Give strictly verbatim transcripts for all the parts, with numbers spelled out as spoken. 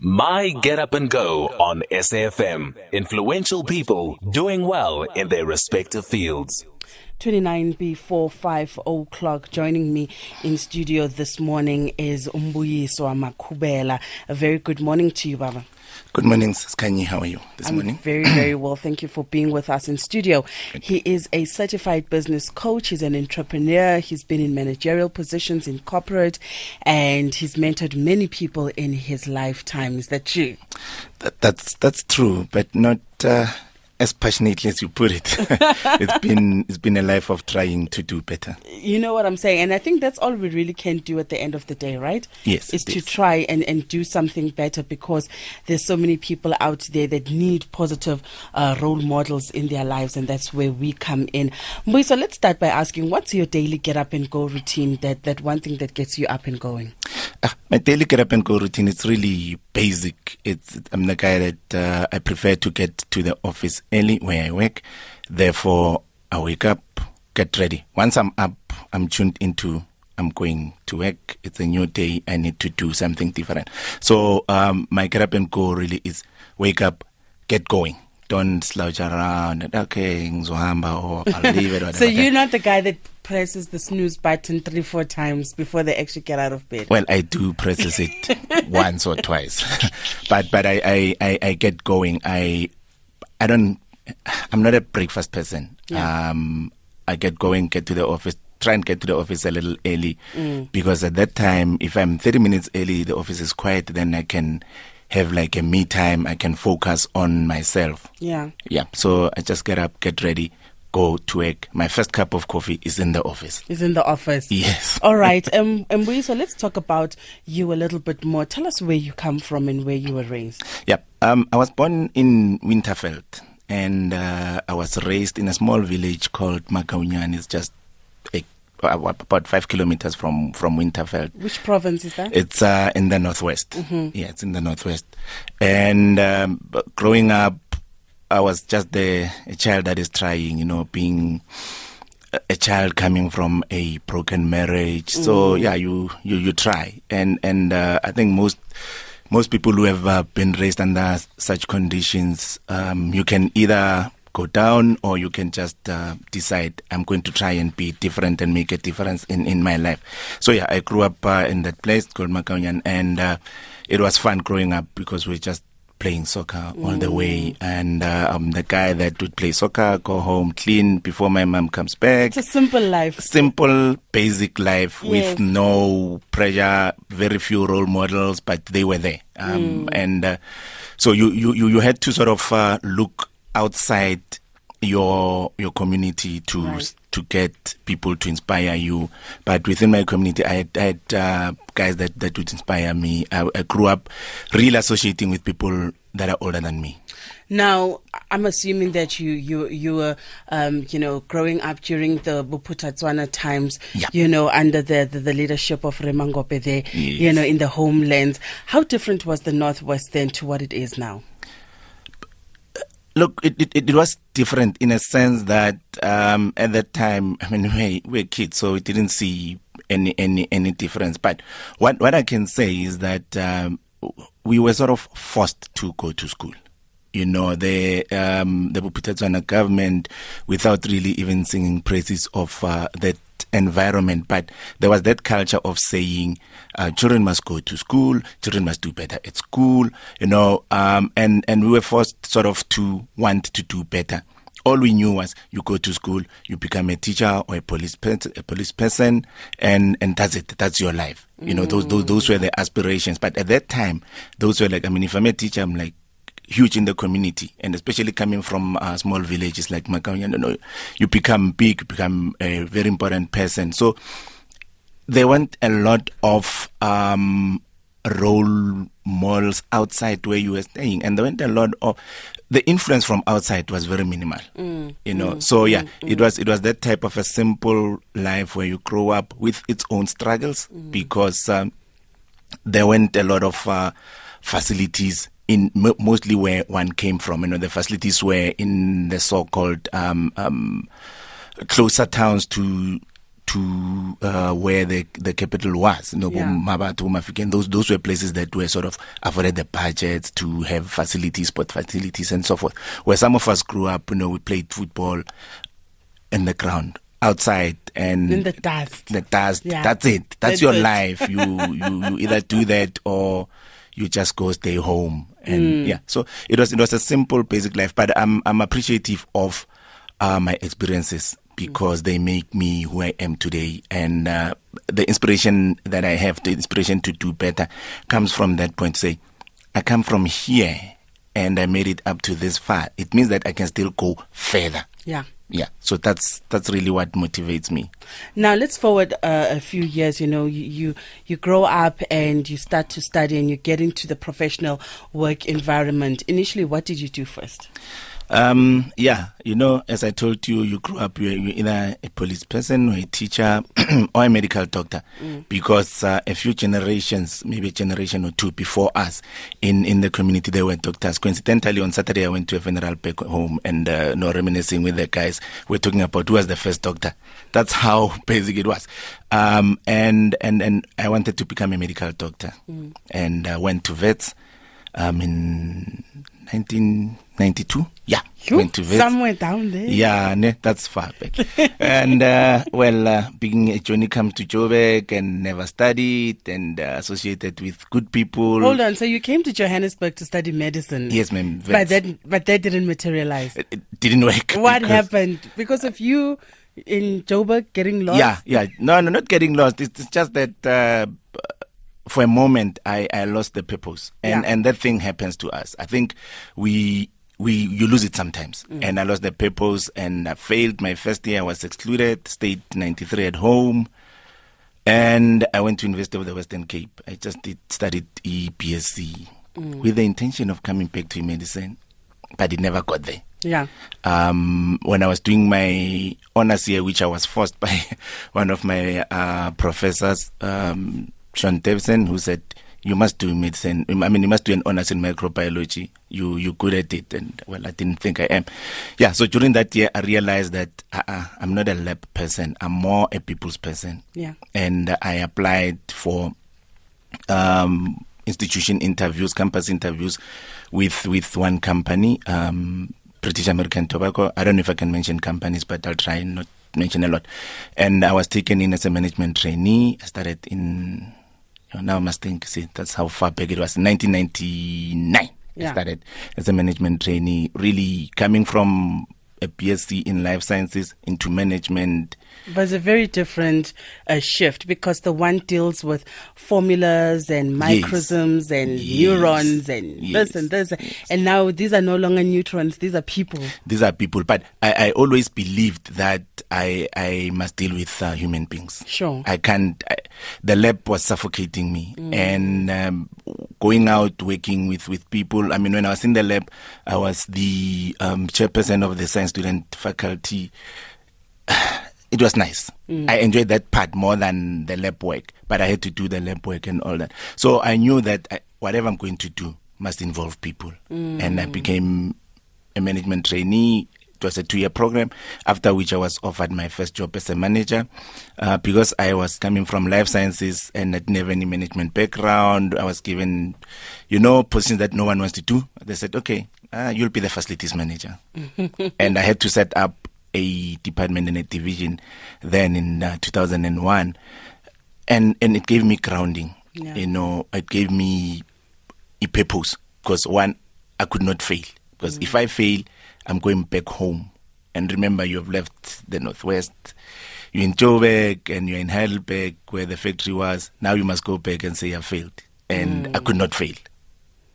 My Get Up and Go on S A F M. Influential people doing well in their respective fields. twenty-nine before five o'clock. Joining me in studio this morning is Mbuyiswa Makhubela. A very good morning to you, Baba. Good morning, Siskanyi. How are you this I'm morning? Very, very well. Thank you for being with us in studio. He is a certified business coach. He's an entrepreneur. He's been in managerial positions in corporate, and he's mentored many people in his lifetime. Is that true? That, that's that's true, but not uh, as passionately as you put it. it's been it's been a life of trying to do better. You know what I'm saying, and I think that's all we really can do at the end of the day, right? Yes, is to is. try and, and do something better, because there's so many people out there that need positive uh, role models in their lives, and that's where we come in. Mbuyiswa, so let's start by asking, what's your daily get up and go routine? That that one thing that gets you up and going. Uh, my daily get up and go routine is really basic. It's I'm the guy that uh, I prefer to get to the office early where I work. Therefore, I wake up, get ready. Once I'm up, I'm tuned into. I'm going to work. It's a new day. I need to do something different. So um, my get up and go really is wake up, get going. Don't slouch around. And, okay, Nzohamba, or I'll leave it. Or so you're not the guy that presses the snooze button three, four times before they actually get out of bed. Well, I do press it once or twice, but but I, I, I, I get going. I I don't. I'm not a breakfast person. Yeah. Um, I get going, get to the office, try and get to the office a little early, mm. because at that time, if I'm thirty minutes early, the office is quiet. Then I can have like a me time. I can focus on myself. Yeah. Yeah. So I just get up, get ready, go to work. My first cup of coffee is in the office. Is in the office. Yes. All right. Um, Mbuyiswa, so let's talk about you a little bit more. Tell us where you come from and where you were raised. Yeah. Um, I was born in Winterfeld, and uh, I was raised in a small village called Magwanya, and it's just a, about five kilometers from, from Winterfeld. Which province is that? It's uh, in the northwest. Mm-hmm. Yeah, it's in the northwest. And um, growing up, I was just the, a child that is trying, you know, being a, a child coming from a broken marriage. Mm. So yeah, you, you, you try, and and uh, I think most most people who have uh, been raised under such conditions, um, you can either go down or you can just uh, decide I'm going to try and be different and make a difference in, in my life. So yeah, I grew up uh, in that place called Magwanya, and uh, it was fun growing up because we just playing soccer all mm. the way, and uh, I'm the guy that would play soccer, go home, clean before my mom comes back. It's a simple life, simple basic life, yes. With no pressure, very few role models, but they were there. um, mm. And uh, so you, you, you had to sort of uh, look outside your your community to right. to get people to inspire you, but within my community I had, I had uh, guys that, that would inspire me. I, I grew up really associating with people that are older than me. Now, I'm assuming that you you you were um, you know growing up during the Bophuthatswana times, yeah. you know, under the, the, the leadership of Remangope there, yes. you know, in the homelands. How different was the Northwest then to what it is now? Look, it, it, it was different in a sense that um, at that time, I mean, we we're kids, so we didn't see any any any difference. But what what I can say is that um, we were sort of forced to go to school. You know, the um, the Bophuthatswana government, without really even singing praises of uh, that environment, but there was that culture of saying uh, children must go to school, children must do better at school, you know, um, and, and we were forced sort of to want to do better. All we knew was you go to school, you become a teacher or a police pe- a police person, and, and that's it. That's your life. You know, mm. those, those those were the aspirations. But at that time, those were like, I mean, if I'm a teacher, I'm like, huge in the community, and especially coming from uh, small villages like Magwanya, you know, you become big, you become a very important person. So there weren't a lot of um, role models outside where you were staying, and there weren't a lot of the influence from outside was very minimal. Mm, you know, mm, so yeah, mm, it was it was that type of a simple life where you grow up with its own struggles, mm. because um, there weren't a lot of uh, facilities. In mostly where one came from, you know, the facilities were in the so-called um, um, closer towns to to uh, where the the capital was. You know, yeah. Those those were places that were sort of afforded the budget to have facilities, sport facilities, and so forth. Where some of us grew up, you know, we played football in the ground, outside, and in the dust. The dust. Yeah. That's it. That's, that's your it. life. You, you you either do that or you just go stay home. And mm. yeah, so it was it was a simple, basic life. But I'm I'm appreciative of uh, my experiences, because they make me who I am today. And uh, the inspiration that I have, the inspiration to do better, comes from that point. Say, I come from here and I made it up to this far. It means that I can still go further. Yeah. Yeah. So that's that's really what motivates me. Now, let's forward uh, a few years. You know, you, you, you grow up and you start to study and you get into the professional work environment. Initially, what did you do first? Um, yeah, you know, as I told you, you grew up, you're, you're either a police person or a teacher or a medical doctor, mm. because uh, a few generations, maybe a generation or two before us in, in the community, there were doctors. Coincidentally, on Saturday, I went to a funeral back home and uh, you know, reminiscing with the guys, we're talking about who was the first doctor. That's how basic it was. Um, and, and, and I wanted to become a medical doctor, mm. and I went to vets um, in nineteen ninety-two. Yeah, you, went to vet. Somewhere down there. Yeah, no, that's far back. And, uh, well, uh, being a journey comes to Joburg and never studied and uh, associated with good people. Hold on, so you came to Johannesburg to study medicine. Yes, ma'am. But that, but that didn't materialize. It, it didn't work. What because happened? Because of you in Joburg getting lost? Yeah, yeah. No, no, not getting lost. It's, it's just that uh, for a moment I, I lost the purpose. And, yeah. and that thing happens to us. I think we... We you lose it sometimes, mm. and I lost the purpose, and I failed my first year. I was excluded, stayed ninety-three at home, and I went to University of the Western Cape. I just did studied E B S C mm. with the intention of coming back to medicine, but it never got there. Yeah. Um, when I was doing my honors year, which I was forced by one of my uh, professors, um, John Davidson, who said, "You must do medicine. I mean, you must do an honors in microbiology. You you good at it." And well, I didn't think I am. Yeah. So during that year, I realized that uh-uh, I'm not a lab person. I'm more a people's person. Yeah. And I applied for um, institution interviews, campus interviews, with with one company, um, British American Tobacco. I don't know if I can mention companies, but I'll try not mention a lot. And I was taken in as a management trainee. I started in. Now I must think, see, that's how far back it was. nineteen ninety-nine, yeah. I started as a management trainee, really coming from a B S c in life sciences into management. It was a very different uh, shift, because the one deals with formulas and microsms, yes. and yes. neurons and yes. this and this. Yes. And now these are no longer neutrons, these are people. These are people. But I, I always believed that I, I must deal with uh, human beings. Sure. I can't. I, the lab was suffocating me. Mm. And um, going out, working with, with people. I mean, when I was in the lab, I was the um, chairperson of the science student faculty. It was nice. Mm. I enjoyed that part more than the lab work, but I had to do the lab work and all that. So I knew that I, whatever I'm going to do must involve people. Mm. And I became a management trainee. It was a two-year program, after which I was offered my first job as a manager, uh, because I was coming from life sciences and I didn't have any management background. I was given, you know, positions that no one wants to do. They said, okay, uh, you'll be the facilities manager. And I had to set up a department and a division then in uh, two thousand one, and and it gave me grounding. Yeah. You know, it gave me a purpose, because one, I could not fail, because mm. if I fail, I'm going back home. And remember, you have left the Northwest, you're in Joburg and you're in Heidelberg where the factory was. Now you must go back and say I failed, and mm. I could not fail.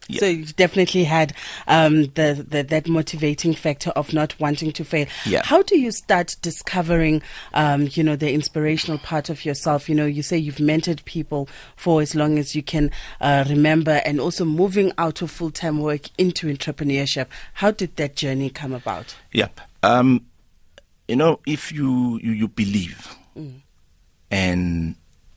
Yeah. So you definitely had um, the, the that motivating factor of not wanting to fail. Yeah. How do you start discovering, um, you know, the inspirational part of yourself? You know, you say you've mentored people for as long as you can uh, remember, and also moving out of full-time work into entrepreneurship. How did that journey come about? Yeah. Um, you know, if you, you, you believe, mm. and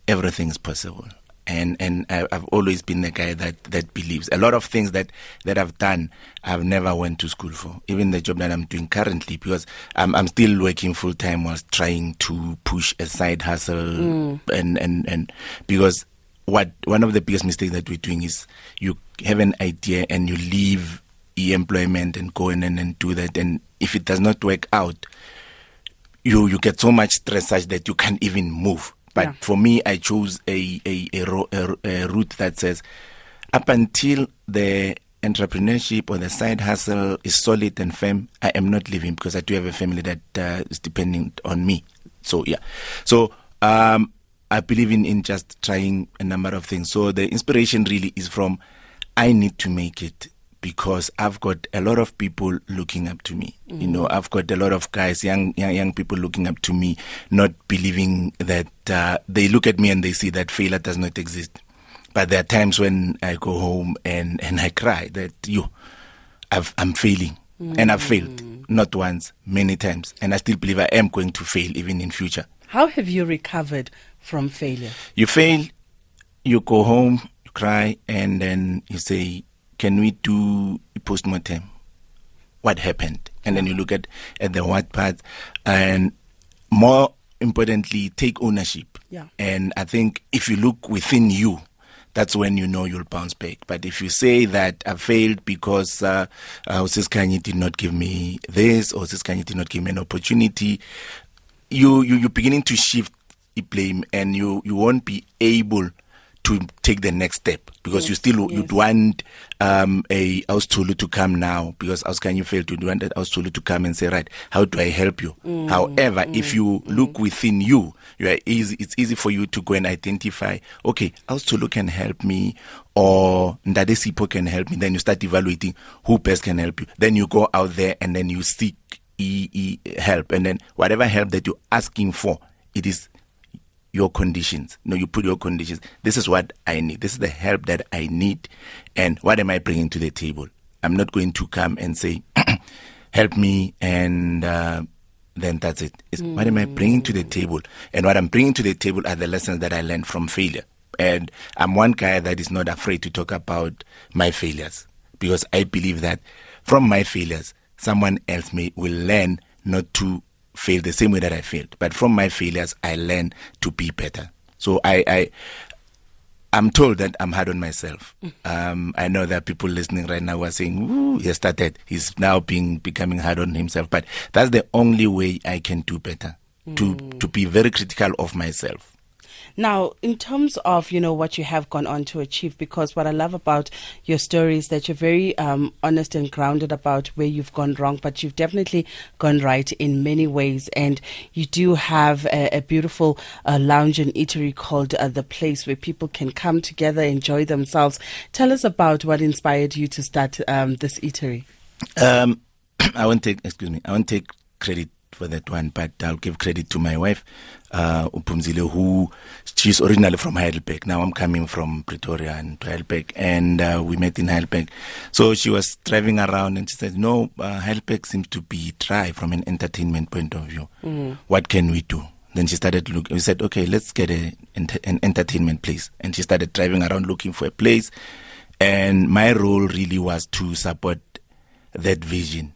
everything is possible. And and I've always been the guy that, that believes. A lot of things that, that I've done, I've never went to school for. Even the job that I'm doing currently, because I'm I'm still working full time whilst trying to push a side hustle. Mm. And, and, and because what one of the biggest mistakes that we're doing is you have an idea and you leave e-employment and go in and, and do that. And if it does not work out, you, you get so much stress such that you can't even move. But yeah. for me, I chose a a, a a route that says, up until the entrepreneurship or the side hustle is solid and firm, I am not leaving, because I do have a family that uh, is dependent on me. So yeah, so um, I believe in, in just trying a number of things. So the inspiration really is from, I need to make it, because I've got a lot of people looking up to me. Mm. You know, I've got a lot of guys, young, young, young people looking up to me, not believing that uh, they look at me and they see that failure does not exist. But there are times when I go home and, and I cry that you, I've, I'm failing, mm. and I've failed not once, many times, and I still believe I am going to fail even in future. How have you recovered from failure? You fail, you go home, you cry, and then you say, can we do post-mortem? What happened? And then you look at, at the what part, and more importantly, take ownership. Yeah. And I think if you look within you, that's when you know you'll bounce back. But if you say that I failed because uh, uh, Siskanye did not give me this, or Siskanye did not give me an opportunity, you, you, you're beginning to shift the blame, and you, you won't be able to take the next step, because yes, you still, yes. you'd want um, a Austhulu to come now, because Auskanyi failed, you'd want that Austhulu to come and say, right, how do I help you? Mm, However, mm, if you mm. look within you, you are easy, it's easy for you to go and identify, okay, Austhulu can help me, or Ndade Sipho can help me. Then you start evaluating who best can help you. Then you go out there and then you seek e- e- help. And then whatever help that you're asking for, it is your conditions. No, you put your conditions. This is what I need. This is the help that I need. And what am I bringing to the table? I'm not going to come and say, help me, and uh, then that's it. It's, mm. what am I bringing to the table? And what I'm bringing to the table are the lessons that I learned from failure. And I'm one guy that is not afraid to talk about my failures, because I believe that from my failures, someone else may will learn not to fail the same way that I failed. But from my failures, I learn to be better. So I, I, I'm told that I'm hard on myself. Um, I know there are people listening right now who are saying, ooh, he started, he's now being becoming hard on himself. But that's the only way I can do better, mm. to, to be very critical of myself. Now, in terms of, you know, what you have gone on to achieve, because what I love about your story is that you're very um, honest and grounded about where you've gone wrong, but you've definitely gone right in many ways. And you do have a, a beautiful uh, lounge and eatery called uh, The Place, where people can come together, enjoy themselves. Tell us about what inspired you to start um, this eatery. Um, I won't take, excuse me, I won't take credit for that one, but I'll give credit to my wife, uh, Upumzile, who she's originally from Heidelberg. Now I'm coming from Pretoria and to Heidelberg, and uh, we met in Heidelberg. So she was driving around and she said, no, uh, Heidelberg seems to be dry from an entertainment point of view. Mm. What can we do? Then she started looking. We said, okay, let's get a, an entertainment place. And she started driving around looking for a place. And my role really was to support that vision.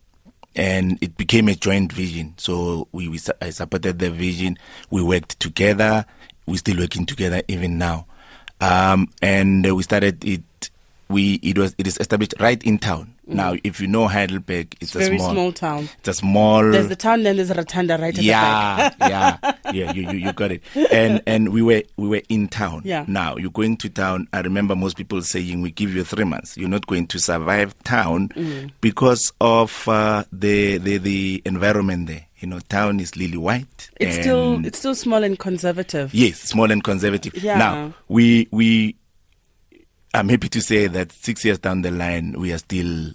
And it became a joint vision. So we, we I supported the vision. We worked together. We're still working together even now. Um, and we started it. We it was it is established right in town. Mm. Now, if you know Heidelberg, it's, it's a very small, small town. It's a small. There's the town, then there's Ratanda right at yeah, the back. yeah, yeah, you, you you got it. And and we were we were in town. Yeah. Now you're going to town. I remember most people saying, "We give you three months. You're not going to survive town mm. because of uh, the the the environment there." You know, town is lily white. It's still it's still small and conservative. Yes, small and conservative. Yeah. Now we we. I'm happy to say that six years down the line, we are still,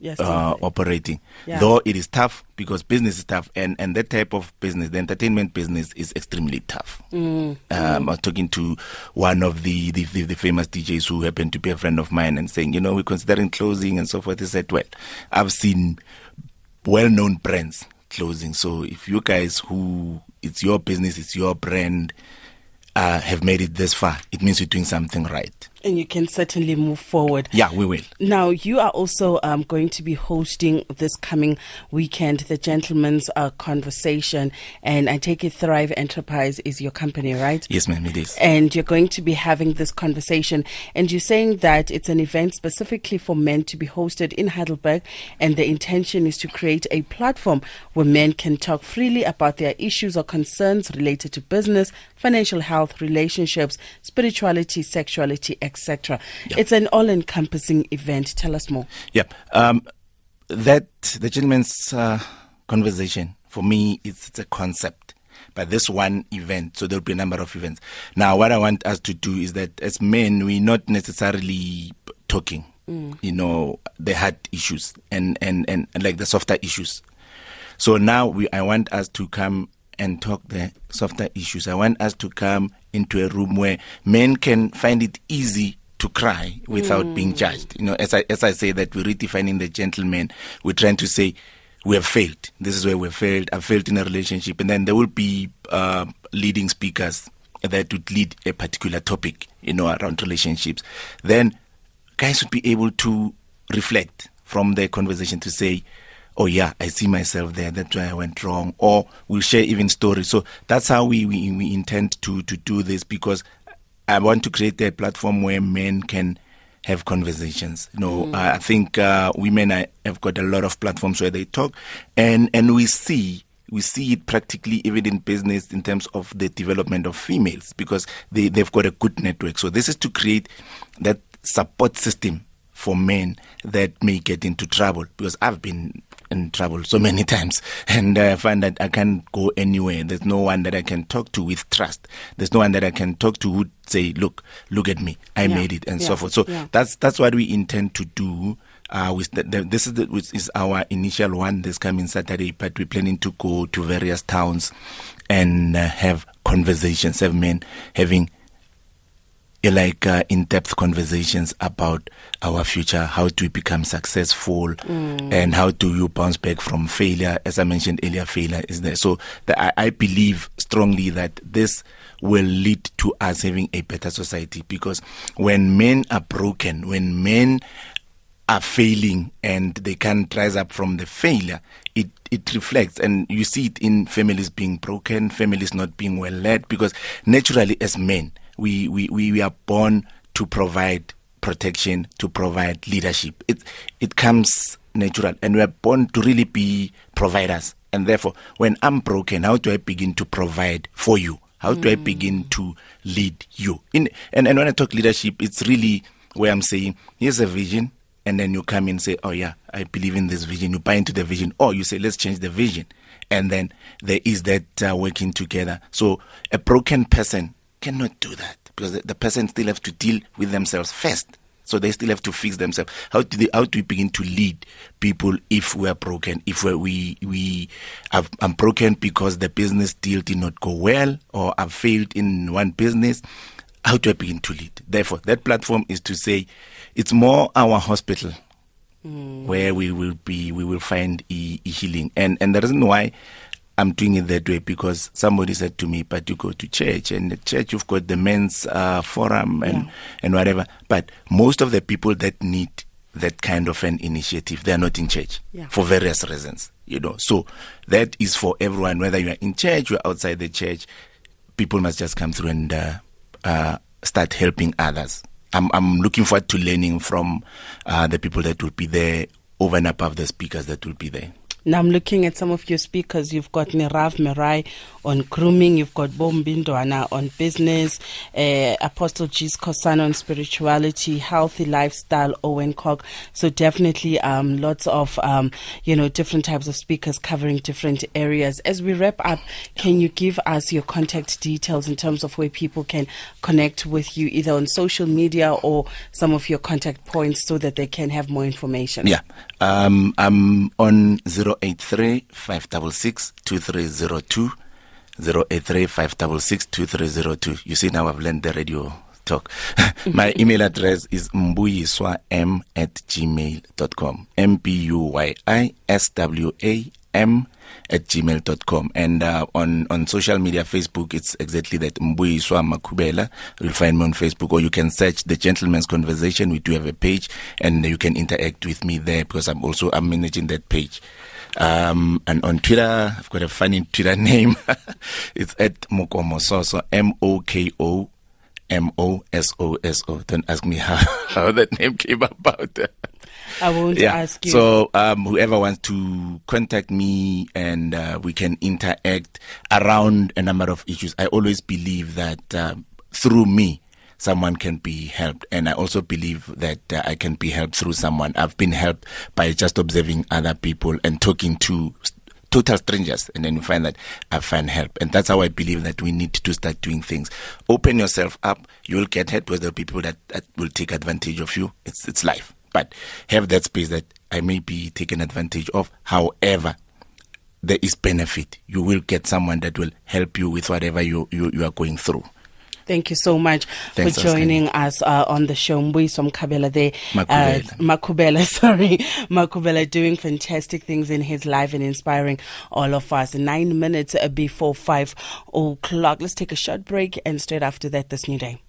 yes, uh, operating. Yeah. Though it is tough, because business is tough, and, and that type of business, the entertainment business, is extremely tough. Mm. Um, mm. I was talking to one of the, the, the, the famous D Js who happened to be a friend of mine and saying, you know, we're considering closing and so forth. He said, well, I've seen well-known brands closing. So if you guys who, it's your business, it's your brand, uh, have made it this far, it means you're doing something right. And you can certainly move forward. Yeah, we will. Now, you are also um, going to be hosting this coming weekend, the Gentlemen's uh, Conversation. And I take it Thrive Enterprise is your company, right? Yes, ma'am, it is. And you're going to be having this conversation. And you're saying that it's an event specifically for men to be hosted in Heidelberg. And the intention is to create a platform where men can talk freely about their issues or concerns related to business, financial health, relationships, spirituality, sexuality, et cetera. Yep. It's an all-encompassing event. Tell us more. Yep. Um, that the Gentlemen's uh, Conversation, for me, it's, it's a concept. But this one event, so there'll be a number of events. Now, what I want us to do is that as men, we're not necessarily talking, mm. you know, the hard issues and, and, and, and like the softer issues. So now we, I want us to come and talk the softer issues. I want us to come into a room where men can find it easy to cry without mm. being judged. You know, as I as I say that we're redefining the gentleman, we're trying to say we have failed. This is where we have failed. I failed in a relationship, and then there will be uh, leading speakers that would lead a particular topic, you know, around relationships. Then guys would be able to reflect from their conversation to say, oh yeah, I see myself there, that's why I went wrong, or we'll share even stories. So that's how we, we, we intend to, to do this, because I want to create a platform where men can have conversations. You know, mm. I think uh, women are, have got a lot of platforms where they talk, and, and we see we see it practically even in business in terms of the development of females, because they, they've got a good network. So this is to create that support system for men that may get into trouble, because I've been in trouble so many times, and I find that I can't go anywhere. There's no one that I can talk to with trust. There's no one that I can talk to who'd say, look, look at me, I yeah. made it, and yeah. so forth. So yeah. that's that's what we intend to do. Uh, with the, the, this is the, which is our initial one this coming Saturday, but we're planning to go to various towns and uh, have conversations, have men having like uh, in-depth conversations about our future, how do we become successful, mm. and how do you bounce back from failure. As I mentioned earlier, failure is there. So the, I, I believe strongly that this will lead to us having a better society, because when men are broken, when men are failing and they can't rise up from the failure, it it reflects, and you see it in families being broken, families not being well led, because naturally as men, We, we, we are born to provide protection, to provide leadership. It it comes natural, and we are born to really be providers. And therefore, when I'm broken, how do I begin to provide for you? How do mm. I begin to lead you? In and, and when I talk leadership, it's really where I'm saying, here's a vision, and then you come in and say, oh yeah, I believe in this vision. You buy into the vision. Or you say, let's change the vision. And then there is that uh, working together. So a broken person cannot do that, because the, the person still have to deal with themselves first. So they still have to fix themselves. How do they, how do we begin to lead people if we are broken? If we're, we we have, I'm broken because the business deal did not go well, or I've failed in one business, how do I begin to lead? Therefore, that platform is to say it's more our hospital mm. where we will be, we will find e- e- healing. And and the reason why I'm doing it that way, because somebody said to me, but you go to church, and the church you've got the men's uh, forum and, yeah. and whatever. But most of the people that need that kind of an initiative, they are not in church yeah. for various reasons, you know. So that is for everyone, whether you are in church or outside the church. People must just come through and uh, uh, start helping others. I'm, I'm looking forward to learning from uh, the people that will be there over and above the speakers that will be there. Now I'm looking at some of your speakers. You've got Nirav Mirai on grooming. You've got Bombindwana on business. Uh, Apostle G's Kosan on spirituality, healthy lifestyle. Owen Cock. So definitely, um, lots of um, you know, different types of speakers covering different areas. As we wrap up, can you give us your contact details in terms of where people can connect with you, either on social media or some of your contact points, so that they can have more information? Yeah, um, I'm on zero. zero eight three five six six two three zero two zero eight three five six six two three zero two. You see, now I've learned the radio talk. My email address is mbuyiswa m at gmail dot com. M B U Y I S W A S A F M at gmail dot com. And uh, on, on social media, Facebook, it's exactly that, Mbuyiswa Makhubela. You'll find me on Facebook, or you can search The Gentlemen's Conversation. We do have a page, and you can interact with me there, because I'm also I'm managing that page. Um, and on Twitter, I've got a funny Twitter name. It's at Mokomososo, M O K O M O S O S O. Don't ask me how, how that name came about. I won't yeah. ask you. So um, whoever wants to contact me, and uh, we can interact around a number of issues. I always believe that um, through me, someone can be helped. And I also believe that uh, I can be helped through someone. I've been helped by just observing other people and talking to total strangers, and then you find that I find help. And that's how I believe that we need to start doing things. Open yourself up. You will get help, because there are people that, that will take advantage of you. It's it's life. But have that space that I may be taken advantage of. However, there is benefit. You will get someone that will help you with whatever you, you, you are going through. Thank you so much Thanks for joining us uh, on the show. Mbuyiswa Makhubela there. Makhubela. Uh, Makhubela, sorry. Makhubela, doing fantastic things in his life and inspiring all of us. Nine minutes before five o'clock. Let's take a short break, and straight after that, This New Day.